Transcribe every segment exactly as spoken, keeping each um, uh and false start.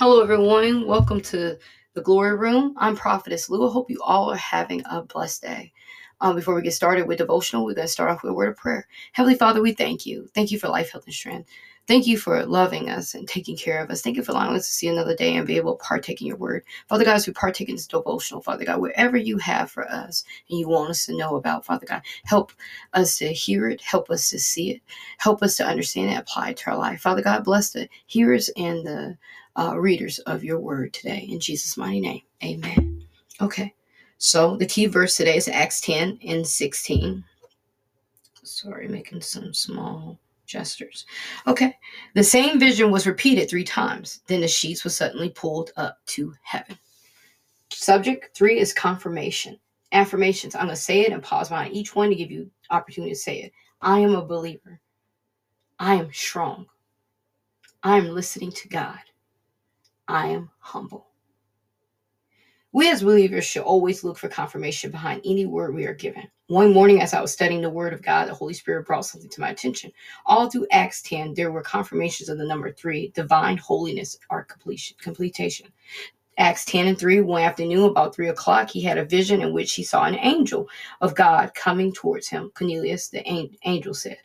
Hello, everyone. Welcome to the Glory Room. I'm Prophetess Lou. I hope you all are having a blessed day. Um, before we get started with devotional, we're going to start off with a word of prayer. Heavenly Father, we thank you. Thank you for life, health, and strength. Thank you for loving us and taking care of us. Thank you for allowing us to see another day and be able to partake in your word. Father God, as we partake in this devotional, Father God, whatever you have for us and you want us to know about, Father God, help us to hear it, help us to see it, help us to understand it, apply it to our life. Father God, bless the hearers and the uh, readers of your word today. In Jesus' mighty name, amen. Okay, so the key verse today is Acts ten and sixteen. Sorry, making some small gestures. Okay. The same vision was repeated three times. Then the sheets were suddenly pulled up to heaven. Subject three is confirmation. Affirmations. I'm going to say it and pause behind each one to give you opportunity to say it. I am a believer. I am strong. I am listening to God. I am humble. We as believers should always look for confirmation behind any word we are given. One morning as I was studying the Word of God, the Holy Spirit brought something to my attention. All through Acts ten, there were confirmations of the number three, divine holiness or completion. completion. Acts ten and three, one afternoon about three o'clock, he had a vision in which he saw an angel of God coming towards him. Cornelius, the angel said.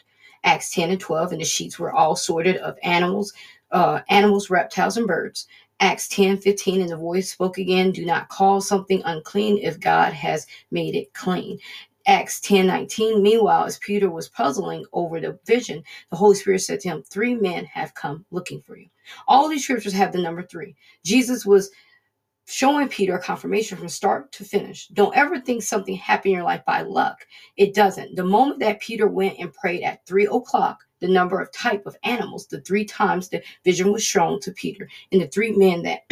Acts ten and twelve, and the sheets were all sorted of animals, uh, animals, reptiles, and birds. Acts ten fifteen, and the voice spoke again, do not call something unclean if God has made it clean. Acts ten nineteen, meanwhile, as Peter was puzzling over the vision, the Holy Spirit said to him, three men have come looking for you. All these scriptures have the number three. Jesus was showing Peter a confirmation from start to finish. Don't ever think something happened in your life by luck. It doesn't. The moment that Peter went and prayed at three o'clock, the number of type of animals, the three times the vision was shown to Peter, and the three men that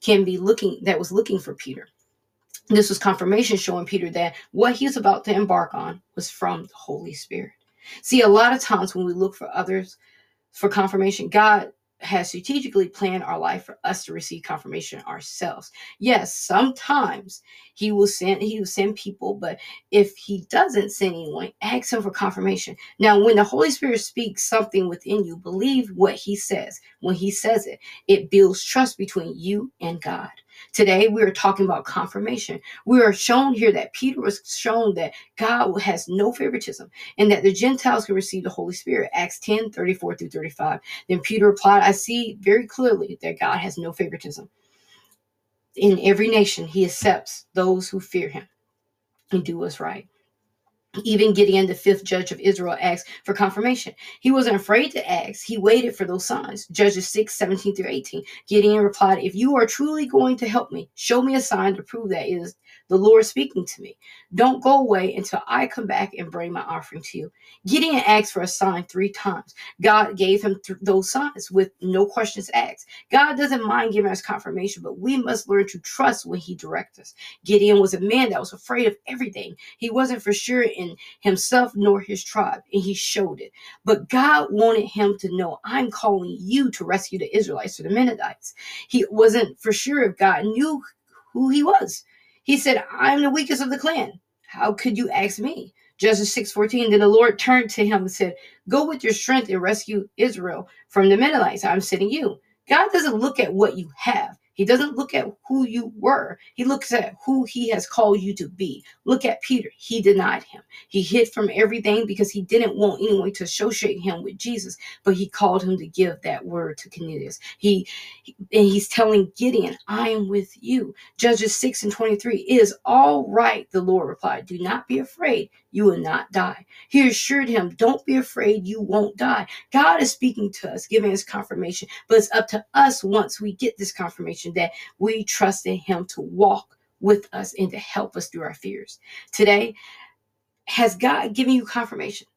can be looking, that was looking for Peter. This was confirmation showing Peter that what he was about to embark on was from the Holy Spirit. See, a lot of times when we look for others for confirmation, God has strategically planned our life for us to receive confirmation ourselves. Yes, sometimes he will send he will send people, but if he doesn't send anyone, ask him for confirmation. Now, when the Holy Spirit speaks something within you, believe what he says. When he says it, it builds trust between you and God. Today, we are talking about confirmation. We are shown here that Peter was shown that God has no favoritism and that the Gentiles can receive the Holy Spirit. Acts ten, thirty-four through thirty-five. Then Peter replied, I see very clearly that God has no favoritism. In every nation, he accepts those who fear him and do what's right. Even Gideon, the fifth judge of Israel, asked for confirmation. He wasn't afraid to ask. He waited for those signs. Judges six, seventeen through eighteen. Gideon replied, if you are truly going to help me, show me a sign to prove that it is the Lord speaking to me. Don't go away until I come back and bring my offering to you. Gideon asked for a sign three times. God gave him th- those signs with no questions asked. God doesn't mind giving us confirmation, but we must learn to trust when he directs us. Gideon was a man that was afraid of everything. He wasn't for sure in himself nor his tribe, and he showed it. But God wanted him to know, I'm calling you to rescue the Israelites or the Midianites. He wasn't for sure if God knew who he was. He said, I'm the weakest of the clan. How could you ask me? Judges six fourteen. Then the Lord turned to him and said, go with your strength and rescue Israel from the Midianites. I'm sending you. God doesn't look at what you have. He doesn't look at who you were. He looks at who he has called you to be. Look at Peter. He denied him. He hid from everything because he didn't want anyone to associate him with Jesus, but he called him to give that word to Cornelius. He, and he's telling Gideon, I am with you. Judges six and twenty-three, it is all right, the Lord replied. Do not be afraid. You will not die. He assured him, don't be afraid. You won't die. God is speaking to us, giving us confirmation, but it's up to us once we get this confirmation that we trust in him to walk with us and to help us through our fears. Today, has God given you confirmation?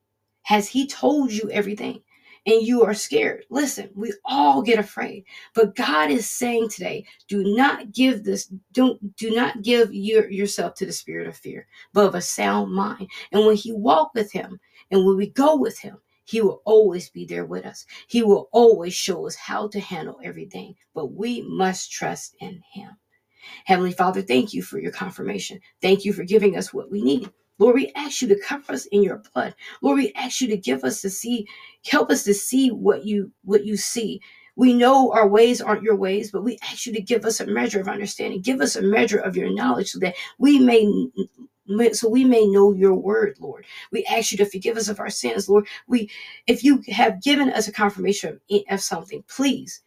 Has he told you everything and you are scared? Listen, we all get afraid, but God is saying today, do not give this, don't, do not give your, yourself to the spirit of fear, but of a sound mind. And when he walk with him and when we go with him, he will always be there with us. He will always show us how to handle everything, but we must trust in him. Heavenly Father, thank you for your confirmation. Thank you for giving us what we need. Lord, we ask you to cover us in your blood. Lord, we ask you to give us to see, help us to see what you, what you see. We know our ways aren't your ways, but we ask you to give us a measure of understanding. Give us a measure of your knowledge so that we may so we may know your word, Lord. We ask you to forgive us of our sins, Lord. We, if you have given us a confirmation of, of something, please,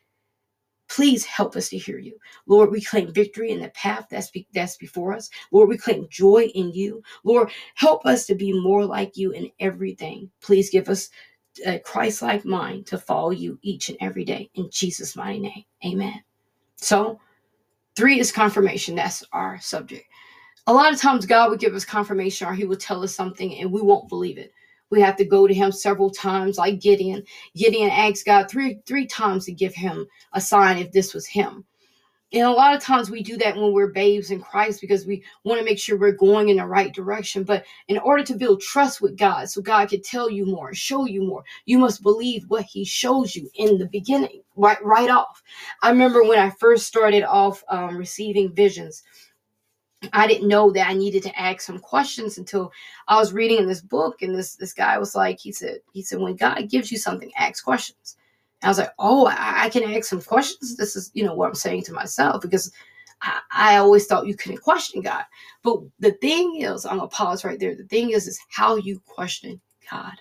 please help us to hear you. Lord, we claim victory in the path that's, be, that's before us. Lord, we claim joy in you. Lord, help us to be more like you in everything. Please give us a Christ-like mind to follow you each and every day. In Jesus' mighty name, amen. So, three is confirmation. That's our subject. A lot of times God would give us confirmation, or he will tell us something and we won't believe it. We have to go to him several times, like Gideon. Gideon asked God three three times to give him a sign if this was him. And a lot of times we do that when we're babes in Christ because we want to make sure we're going in the right direction. But in order to build trust with God, so God could tell you more, show you more, you must believe what he shows you in the beginning, right, right off. I remember when I first started off um, receiving visions, I didn't know that I needed to ask some questions until I was reading in this book. And this, this guy was like, he said, he said, when God gives you something, ask questions. And I was like, oh, I, I can ask some questions. This is, you know, what I'm saying to myself, because I, I always thought you couldn't question God. But the thing is, I'm going to pause right there. The thing is, is how you question God.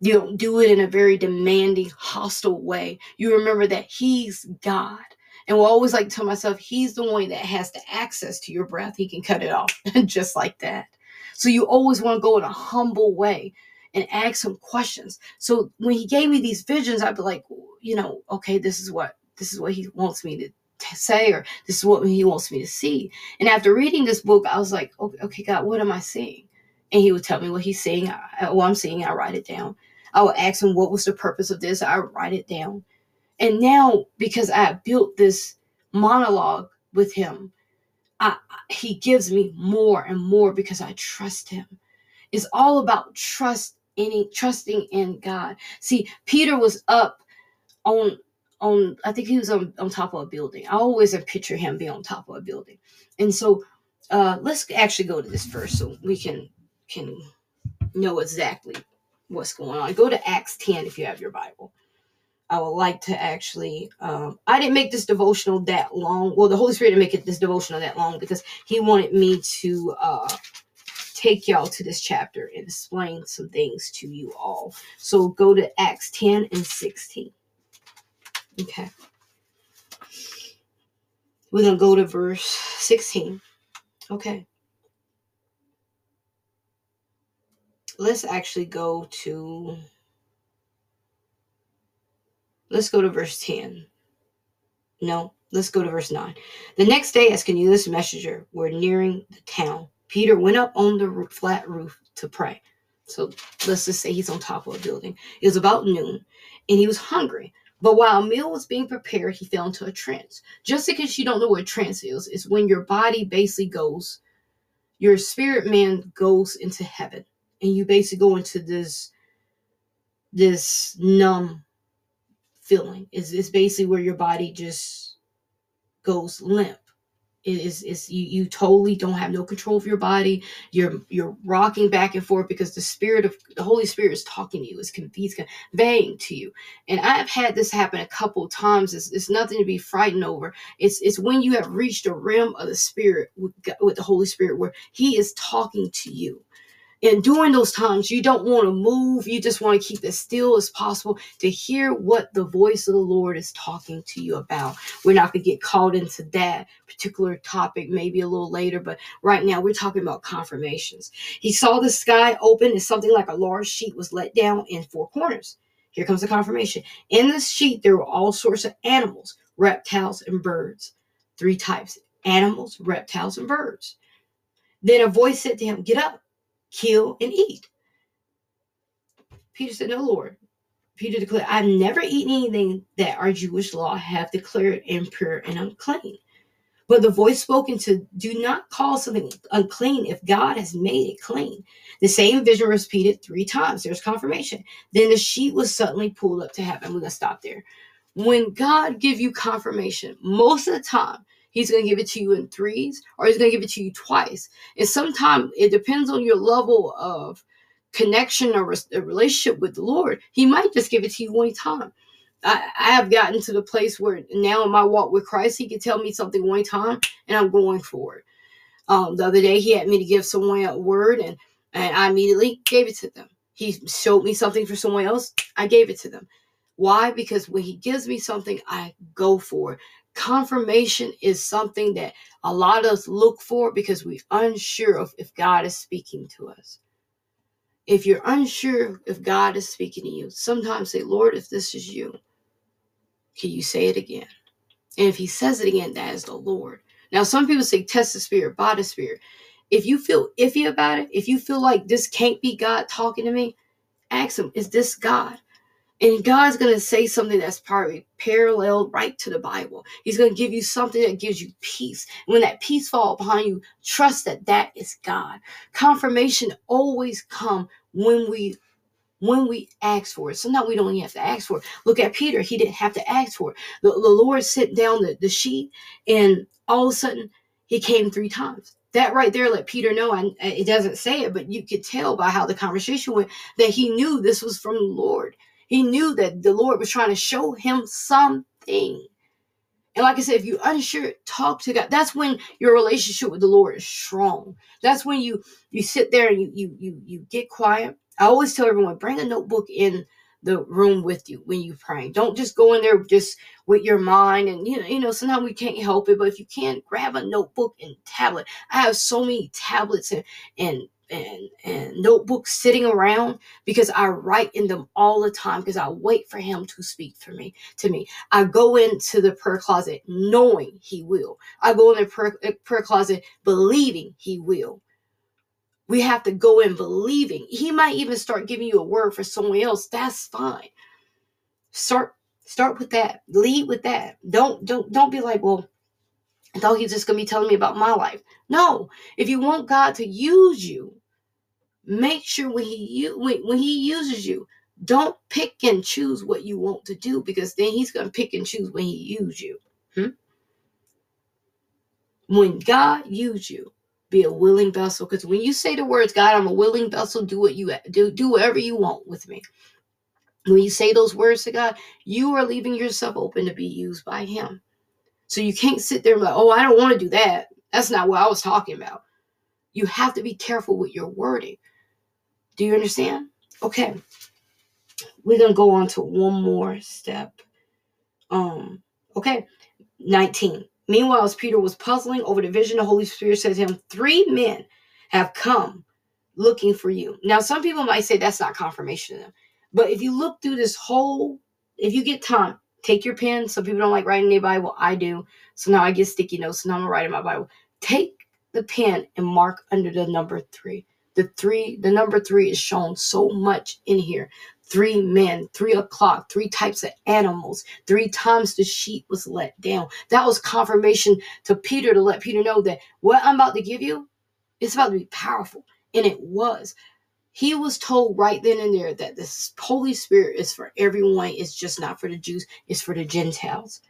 You don't do it in a very demanding, hostile way. You remember that he's God. And we'll always like to tell myself, he's the one that has the access to your breath. He can cut it off just like that. So you always want to go in a humble way and ask some questions. So when he gave me these visions, I'd be like, you know, okay, this is what, this is what he wants me to t- say, or this is what he wants me to see. And after reading this book, I was like, okay, okay, God, what am I seeing? And he would tell me what he's seeing, I, what I'm seeing. I write it down. I would ask him, what was the purpose of this? I write it down. And now, because I built this monologue with him, I, he gives me more and more because I trust him. It's all about trust in, trusting in God. See, Peter was up on, on I think he was on, on top of a building. I always picture him being on top of a building. And so uh, let's actually go to this first so we can, can know exactly what's going on. Go to Acts ten if you have your Bible. I would like to actually, um, I didn't make this devotional that long. Well, the Holy Spirit didn't make it this devotional that long because he wanted me to uh, take y'all to this chapter and explain some things to you all. So go to Acts ten and sixteen. Okay. We're going to go to verse sixteen. Okay. Let's actually go to... Let's go to verse ten. No, let's go to verse nine. The next day, as Cornelius' messenger were nearing the town, Peter went up on the roof, flat roof to pray. So let's just say he's on top of a building. It was about noon, and he was hungry. But while a meal was being prepared, he fell into a trance. Just in case you don't know what a trance is, it's when your body basically goes, your spirit man goes into heaven, and you basically go into this, this numb feeling. Is it's basically where your body just goes limp. It is it's you you totally don't have no control of your body. You're you're rocking back and forth because the spirit of the Holy Spirit is talking to you. It's conveying to you. And I've had this happen a couple of times. It's, it's nothing to be frightened over. It's it's when you have reached the realm of the spirit with, with the Holy Spirit where he is talking to you. And during those times, you don't want to move. You just want to keep as still as possible to hear what the voice of the Lord is talking to you about. We're not going to get caught into that particular topic maybe a little later, but right now we're talking about confirmations. He saw the sky open and something like a large sheet was let down in four corners. Here comes the confirmation. In this sheet, there were all sorts of animals, reptiles, and birds. Three types, animals, reptiles, and birds. Then a voice said to him, "Get up. Kill and eat." Peter said, "No, Lord." Peter declared, "I've never eaten anything that our Jewish law have declared impure and unclean." But the voice spoken to, "Do not call something unclean if God has made it clean." The same vision repeated three times. There's confirmation. Then the sheet was suddenly pulled up to heaven. We're going to stop there. When God gives you confirmation, most of the time, he's going to give it to you in threes, or he's going to give it to you twice. And sometimes it depends on your level of connection or re- relationship with the Lord. He might just give it to you one time. I, I have gotten to the place where now in my walk with Christ, he could tell me something one time and I'm going for it. Um, the other day, he had me to give someone a word, and, and I immediately gave it to them. He showed me something for someone else. I gave it to them. Why? Because when he gives me something, I go for it. Confirmation is something that a lot of us look for because we're unsure of if God is speaking to us. If you're unsure if God is speaking to you, sometimes say, Lord, if this is you, can you say it again? And if he says it again, that is the Lord. Now, some people say test the spirit, by the spirit. If you feel iffy about it, if you feel like this can't be God talking to me, ask him, is this God? And God's going to say something that's probably paralleled right to the Bible. He's going to give you something that gives you peace. And when that peace falls upon you, trust that that is God. Confirmation always comes when we when we ask for it. Sometimes we don't even have to ask for it. Look at Peter. He didn't have to ask for it. The, the Lord sent down the, the sheet, and all of a sudden, he came three times. That right there let Peter know, and it doesn't say it, but you could tell by how the conversation went, that he knew this was from the Lord. He knew that the Lord was trying to show him something. And like I said, if you're unsure, talk to God. That's when your relationship with the Lord is strong. That's when you you sit there and you you you you get quiet. I always tell everyone, bring a notebook in the room with you when you're praying. Don't just go in there just with your mind. And, you know, you know, sometimes we can't help it. But if you can, grab a notebook and tablet. I have so many tablets and and And, and notebooks sitting around because I write in them all the time because I wait for him to speak for me to me. I go into the prayer closet knowing he will. I go in the prayer, prayer closet believing he will. We have to go in believing. He might even start giving you a word for someone else. That's fine. Start start with that. Lead with that. Don't don't don't be like, well, I thought he was just going to be telling me about my life. No, if you want God to use you, make sure when he when, when he uses you, don't pick and choose what you want to do, because then he's going to pick and choose when he uses you. Hmm? When God uses you, be a willing vessel, because when you say the words, God, I'm a willing vessel, do what you do, do whatever you want with me. When you say those words to God, you are leaving yourself open to be used by him. So you can't sit there and be like, oh, I don't want to do that. That's not what I was talking about. You have to be careful with your wording. Do you understand? Okay. We're going to go on to one more step. Um. Okay. nineteen. Meanwhile, as Peter was puzzling over the vision, the Holy Spirit said to him, three men have come looking for you. Now, some people might say that's not confirmation to them. But if you look through this whole, if you get time, take your pen. Some people don't like writing in their Bible. I do. So now I get sticky notes. So now I'm going to write in my Bible. Take the pen and mark under the number three. The three, the number three is shown so much in here. Three men, three o'clock, three types of animals, three times the sheet was let down. That was confirmation to Peter to let Peter know that what I'm about to give you, it's about to be powerful. And it was. He was told right then and there that the Holy Spirit is for everyone. It's just not for the Jews. It's for the Gentiles.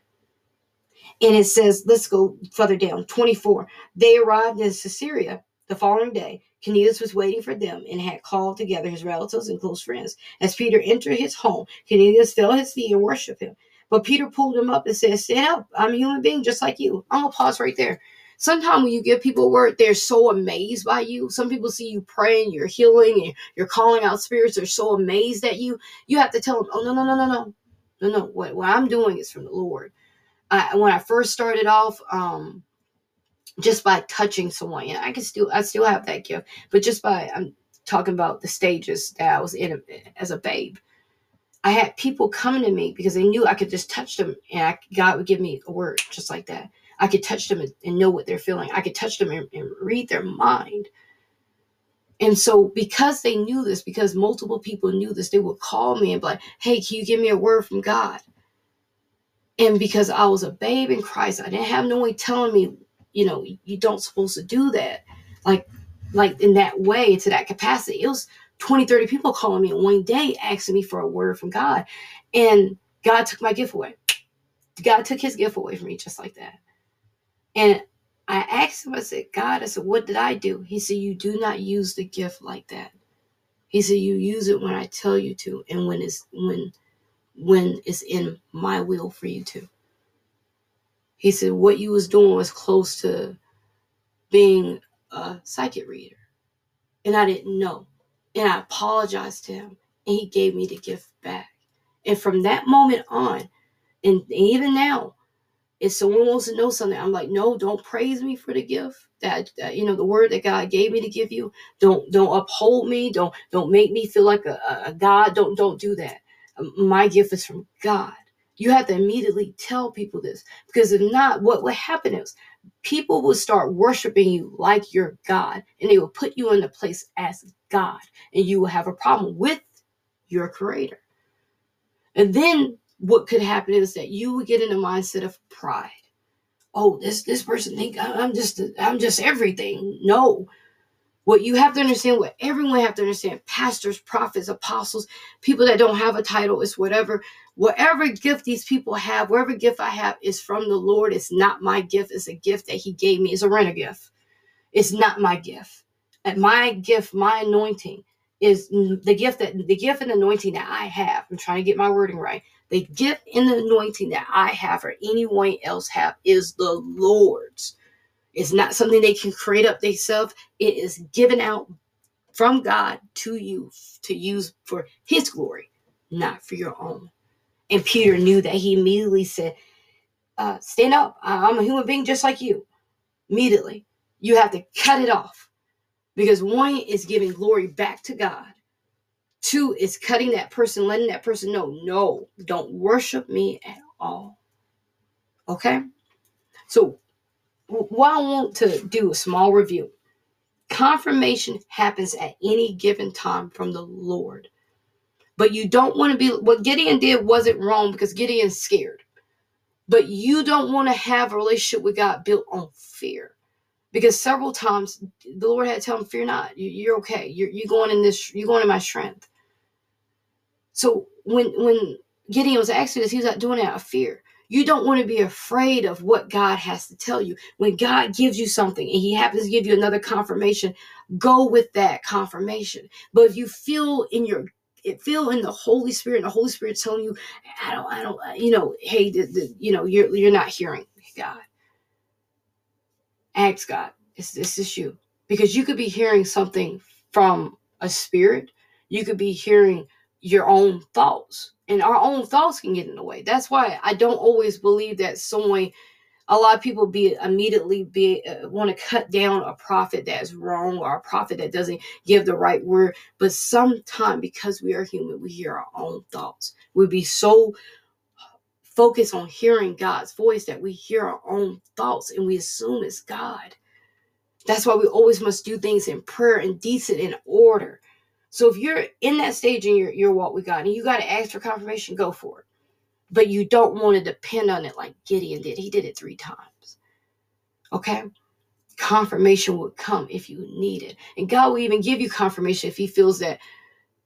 And it says, let's go further down, twenty-four. They arrived in Caesarea the following day. Cornelius was waiting for them and had called together his relatives and close friends. As Peter entered his home, Cornelius fell at his feet and worshiped him. But Peter pulled him up and said, stand up. I'm a human being just like you. I'm going to pause right there. Sometimes when you give people a word, they're so amazed by you. Some people see you praying, you're healing, and you're calling out spirits. They're so amazed at you. You have to tell them, oh, no, no, no, no, no. No, no, what, what I'm doing is from the Lord. I, when I first started off, um, just by touching someone, yeah, I can still, I still have that gift. But just by, I'm talking about the stages that I was in as a babe. I had people coming to me because they knew I could just touch them, and I, God would give me a word just like that. I could touch them and know what they're feeling. I could touch them and, and read their mind. And so because they knew this, because multiple people knew this, they would call me and be like, hey, can you give me a word from God? And because I was a babe in Christ, I didn't have no one telling me, you know, you don't supposed to do that. Like, like in that way, to that capacity, it was twenty, thirty people calling me in one day asking me for a word from God. And God took my gift away. God took his gift away from me just like that. And I asked him, I said, God, I said, what did I do? He said, you do not use the gift like that. He said, you use it when I tell you to, and when it's when when it's in my will for you to. He said what you was doing was close to being a psychic reader. And I didn't know. And I apologized to him. And he gave me the gift back. And from that moment on, and even now, if someone wants to know something, I'm like, no, don't praise me for the gift that, that you know, the word that God gave me to give you. Don't don't uphold me. Don't don't make me feel like a, a God. Don't don't do that. My gift is from God. You have to immediately tell people this, because if not, what would happen is people will start worshiping you like you're God, and they will put you in the place as God, and you will have a problem with your creator. And then what could happen is that you would get in the mindset of pride. Oh, this this person think I'm just I'm just everything. No. What you have to understand, what everyone have to understand, pastors, prophets, apostles, people that don't have a title, it's whatever, whatever gift these people have, whatever gift I have is from the Lord. It's not my gift. It's a gift that he gave me. It's a renter gift. It's not my gift. And my gift, my anointing is the gift that the gift and anointing that I have. I'm trying to get my wording right. The gift and the anointing that I have or anyone else have is the Lord's. It's not something they can create up themselves. It is given out from God to you to use for his glory, not for your own. And Peter knew that. He immediately said, uh, stand up. I'm a human being just like you. Immediately, you have to cut it off, because one is giving glory back to God. Two is cutting that person, letting that person know, no, don't worship me at all. Okay? So, what I want to do a small review. Confirmation happens at any given time from the Lord. But you don't want to be, what Gideon did wasn't wrong, because Gideon's scared. But you don't want to have a relationship with God built on fear. Because several times the Lord had to tell him, fear not, you, you're okay. You're, you're going in this, you're going in my strength. So when, when Gideon was asking this, he was not doing it out of fear. You don't want to be afraid of what God has to tell you. When God gives you something and he happens to give you another confirmation, go with that confirmation. But if you feel in your, feel in the Holy Spirit, and the Holy Spirit telling you, I don't, I don't, you know, hey, the, the, you know, you're, you're not hearing God. Ask God, is this is you? Because you could be hearing something from a spirit. You could be hearing your own thoughts. And our own thoughts can get in the way. That's why I don't always believe that someone, a lot of people be immediately be uh, want to cut down a prophet that's wrong or a prophet that doesn't give the right word. But sometimes, because we are human, we hear our own thoughts. We'll be so focused on hearing God's voice that we hear our own thoughts and we assume it's God. That's why we always must do things in prayer and decent and order. So if you're in that stage in your, your walk with God and you got to ask for confirmation, go for it. But you don't want to depend on it like Gideon did. He did it three times. Okay? Confirmation will come if you need it. And God will even give you confirmation if he feels that,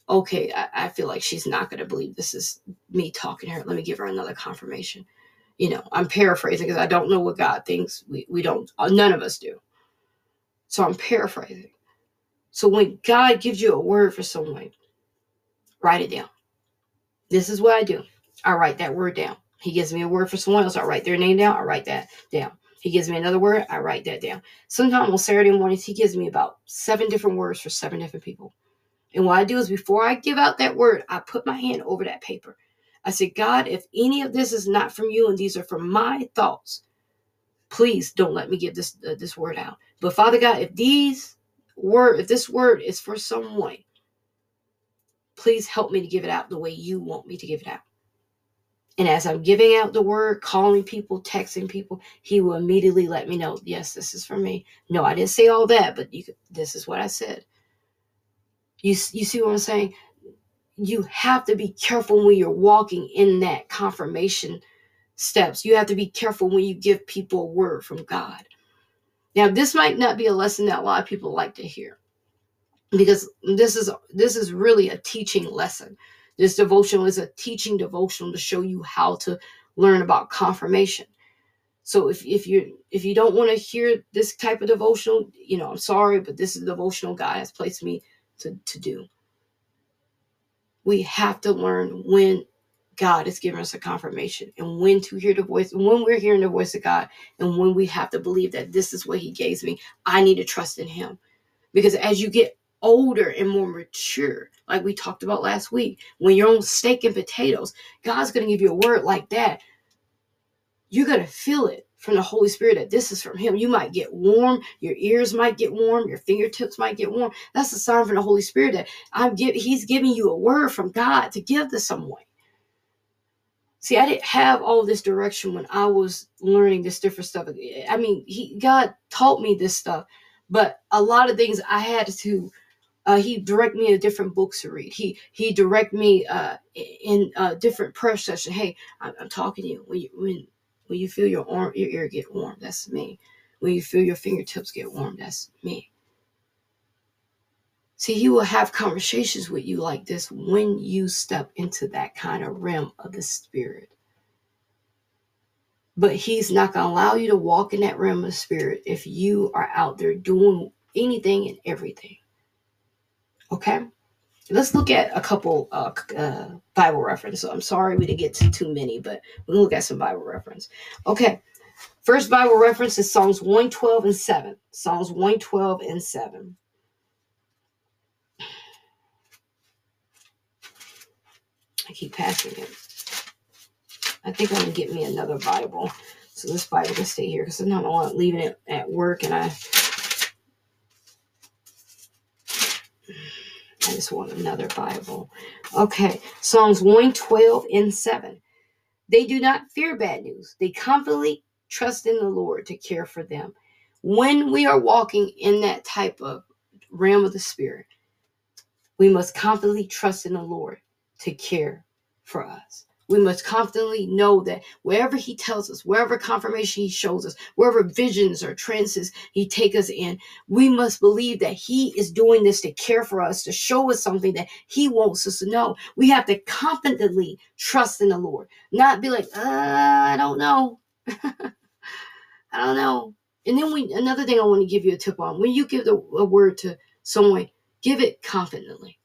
okay, I, I feel like she's not going to believe this is me talking to her. Let me give her another confirmation. You know, I'm paraphrasing because I don't know what God thinks. We, we don't, none of us do. So I'm paraphrasing. So when God gives you a word for someone, write it down. This is what I do. I write that word down. He gives me a word for someone else. I write their name down. I write that down. He gives me another word. I write that down. Sometimes on Saturday mornings, he gives me about seven different words for seven different people. And what I do is before I give out that word, I put my hand over that paper. I say, God, if any of this is not from you and these are from my thoughts, please don't let me give this, uh, this word out. But Father God, if these... word, if this word is for someone, please help me to give it out the way you want me to give it out. And as I'm giving out the word, calling people, texting people, he will immediately let me know, yes, this is for me. No, I didn't say all that, but you could, this is what I said. You, you see what I'm saying? You have to be careful when you're walking in that confirmation steps. You have to be careful when you give people a word from God. Now, this might not be a lesson that a lot of people like to hear, because this is this is really a teaching lesson. This devotional is a teaching devotional to show you how to learn about confirmation. So if, if you if you don't want to hear this type of devotional, you know, I'm sorry, but this is the devotional God has placed me to, to do. We have to learn when God has given us a confirmation, and when to hear the voice, and when we're hearing the voice of God, and when we have to believe that this is what he gave me, I need to trust in him. Because as you get older and more mature, like we talked about last week, when you're on steak and potatoes, God's going to give you a word like that. You're going to feel it from the Holy Spirit that this is from him. You might get warm. Your ears might get warm. Your fingertips might get warm. That's a sign from the Holy Spirit that I'm give, he's giving you a word from God to give to someone. See, I didn't have all this direction when I was learning this different stuff. I mean, he, God taught me this stuff, but a lot of things I had to, uh, he directed me to different books to read. He he directed me uh, in a different prayer session. Hey, I'm, I'm talking to you. When, you. when when you feel your arm, your ear get warm, that's me. When you feel your fingertips get warm, that's me. See, he will have conversations with you like this when you step into that kind of realm of the spirit. But he's not going to allow you to walk in that realm of the spirit if you are out there doing anything and everything. Okay? Let's look at a couple uh, uh, Bible references. So I'm sorry we didn't get to too many, but we'll look at some Bible reference. Okay. First Bible reference is Psalms one twelve and seven. Psalms one twelve and seven. I keep passing it. I think I'm going to get me another Bible. So this Bible can stay here because I'm not want leaving it at work. And I, I just want another Bible. Okay. Psalms one twelve and seven. They do not fear bad news. They confidently trust in the Lord to care for them. When we are walking in that type of realm of the spirit, we must confidently trust in the Lord to care for us. We must confidently know that wherever he tells us, wherever confirmation he shows us, wherever visions or trances he takes us in, we must believe that he is doing this to care for us, to show us something that he wants us to know. We have to confidently trust in the Lord, not be like, uh, I don't know. I don't know. And then we, another thing I want to give you a tip on, when you give the, a word to someone, give it confidently.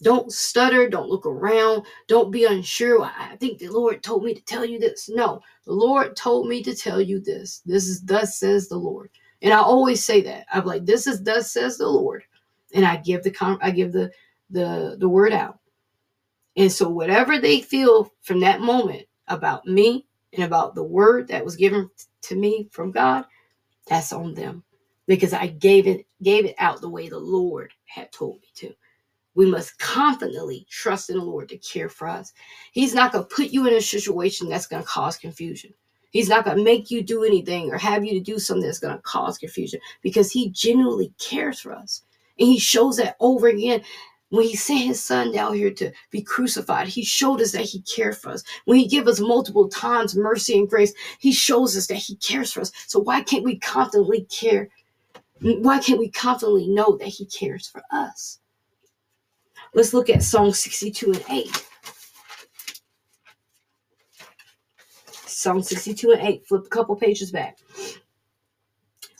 Don't stutter. Don't look around. Don't be unsure. I think the Lord told me to tell you this. No, the Lord told me to tell you this. This is thus says the Lord. And I always say that. I'm like, this is thus says the Lord. And I give the I give the the the word out. And so whatever they feel from that moment about me and about the word that was given to me from God, that's on them. Because I gave it gave it out the way the Lord had told me to. We must confidently trust in the Lord to care for us. He's not going to put you in a situation that's going to cause confusion. He's not going to make you do anything or have you to do something that's going to cause confusion because he genuinely cares for us. And he shows that over again. When he sent his son down here to be crucified, he showed us that he cared for us. When he gives us multiple times mercy and grace, he shows us that he cares for us. So why can't we confidently care? Why can't we confidently know that he cares for us? Let's look at Psalm sixty-two and eight. Psalm sixty-two and eight. Flip a couple pages back.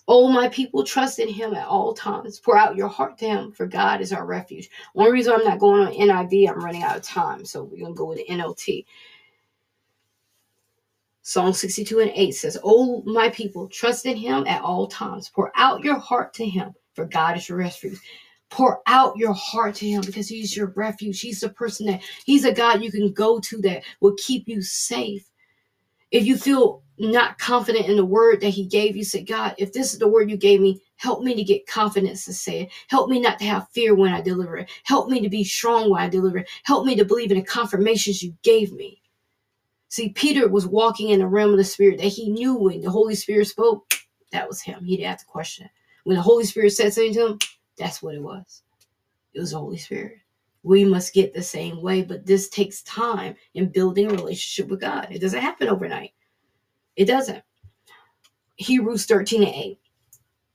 Oh, my people, trust in him at all times. Pour out your heart to him, for God is our refuge. One reason I'm not going on N I V, I'm running out of time. So we're going to go with the N L T. Psalm sixty-two and eight says, oh, my people, trust in him at all times. Pour out your heart to him, for God is your refuge. Pour out your heart to him because he's your refuge. He's the person that, he's a God you can go to that will keep you safe. If you feel not confident in the word that he gave you, say, God, if this is the word you gave me, help me to get confidence to say it. Help me not to have fear when I deliver it. Help me to be strong when I deliver it. Help me to believe in the confirmations you gave me. See, Peter was walking in the realm of the spirit that he knew when the Holy Spirit spoke, that was him. He didn't have to question it. When the Holy Spirit said something to him, that's what it was. It was the Holy Spirit. We must get the same way, but this takes time in building a relationship with God. It doesn't happen overnight. It doesn't. Hebrews thirteen and eight.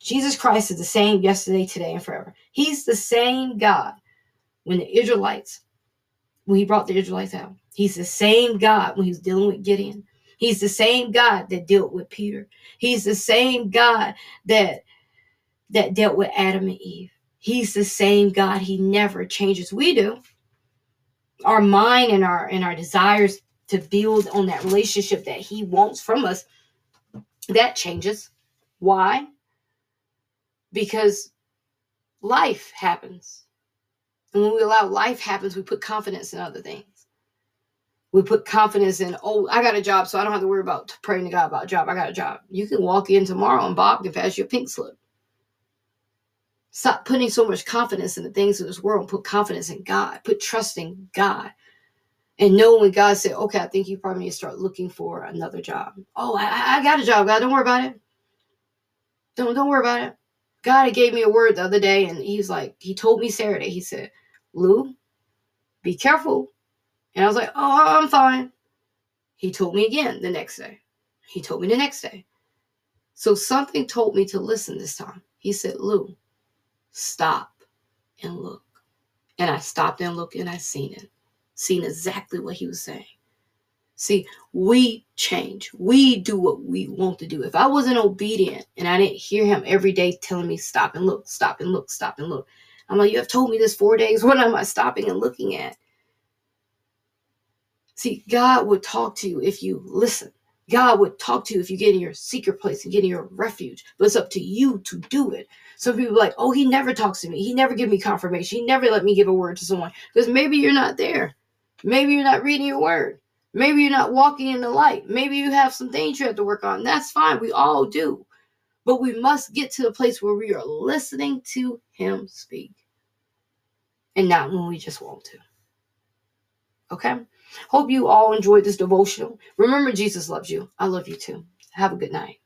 Jesus Christ is the same yesterday, today, and forever. He's the same God when the Israelites, when he brought the Israelites out. He's the same God when he was dealing with Gideon. He's the same God that dealt with Peter. He's the same God that that dealt with Adam and Eve. He's the same God. He never changes. We do. Our mind and our and our desires to build on that relationship that he wants from us, that changes. Why? Because life happens. And when we allow life happens, we put confidence in other things. We put confidence in, oh, I got a job, so I don't have to worry about praying to God about a job. I got a job. You can walk in tomorrow and Bob can pass you a pink slip. Stop putting so much confidence in the things of this world. Put confidence in God. Put trust in God. And know when God said, okay, I think you probably need to start looking for another job. Oh, I, I got a job, God. Don't worry about it. Don't, don't worry about it. God gave me a word the other day, and he was like, he told me Saturday, he said, Lou, be careful. And I was like, oh, I'm fine. He told me again the next day. He told me the next day. So something told me to listen this time. He said, Lou, stop and look. And I stopped and looked, and I seen it. Seen exactly what he was saying. See, we change. We do what we want to do. If I wasn't obedient and I didn't hear him every day telling me stop and look, stop and look, stop and look. I'm like, you have told me this four days. What am I stopping and looking at? See, God would talk to you if you listen. God would talk to you if you get in your secret place and get in your refuge. But it's up to you to do it. Some people are like, oh, he never talks to me. He never gives me confirmation. He never let me give a word to someone. Because maybe you're not there. Maybe you're not reading your word. Maybe you're not walking in the light. Maybe you have some things you have to work on. That's fine. We all do. But we must get to the place where we are listening to him speak. And not when we just want to. Okay? Hope you all enjoyed this devotional. Remember, Jesus loves you. I love you too. Have a good night.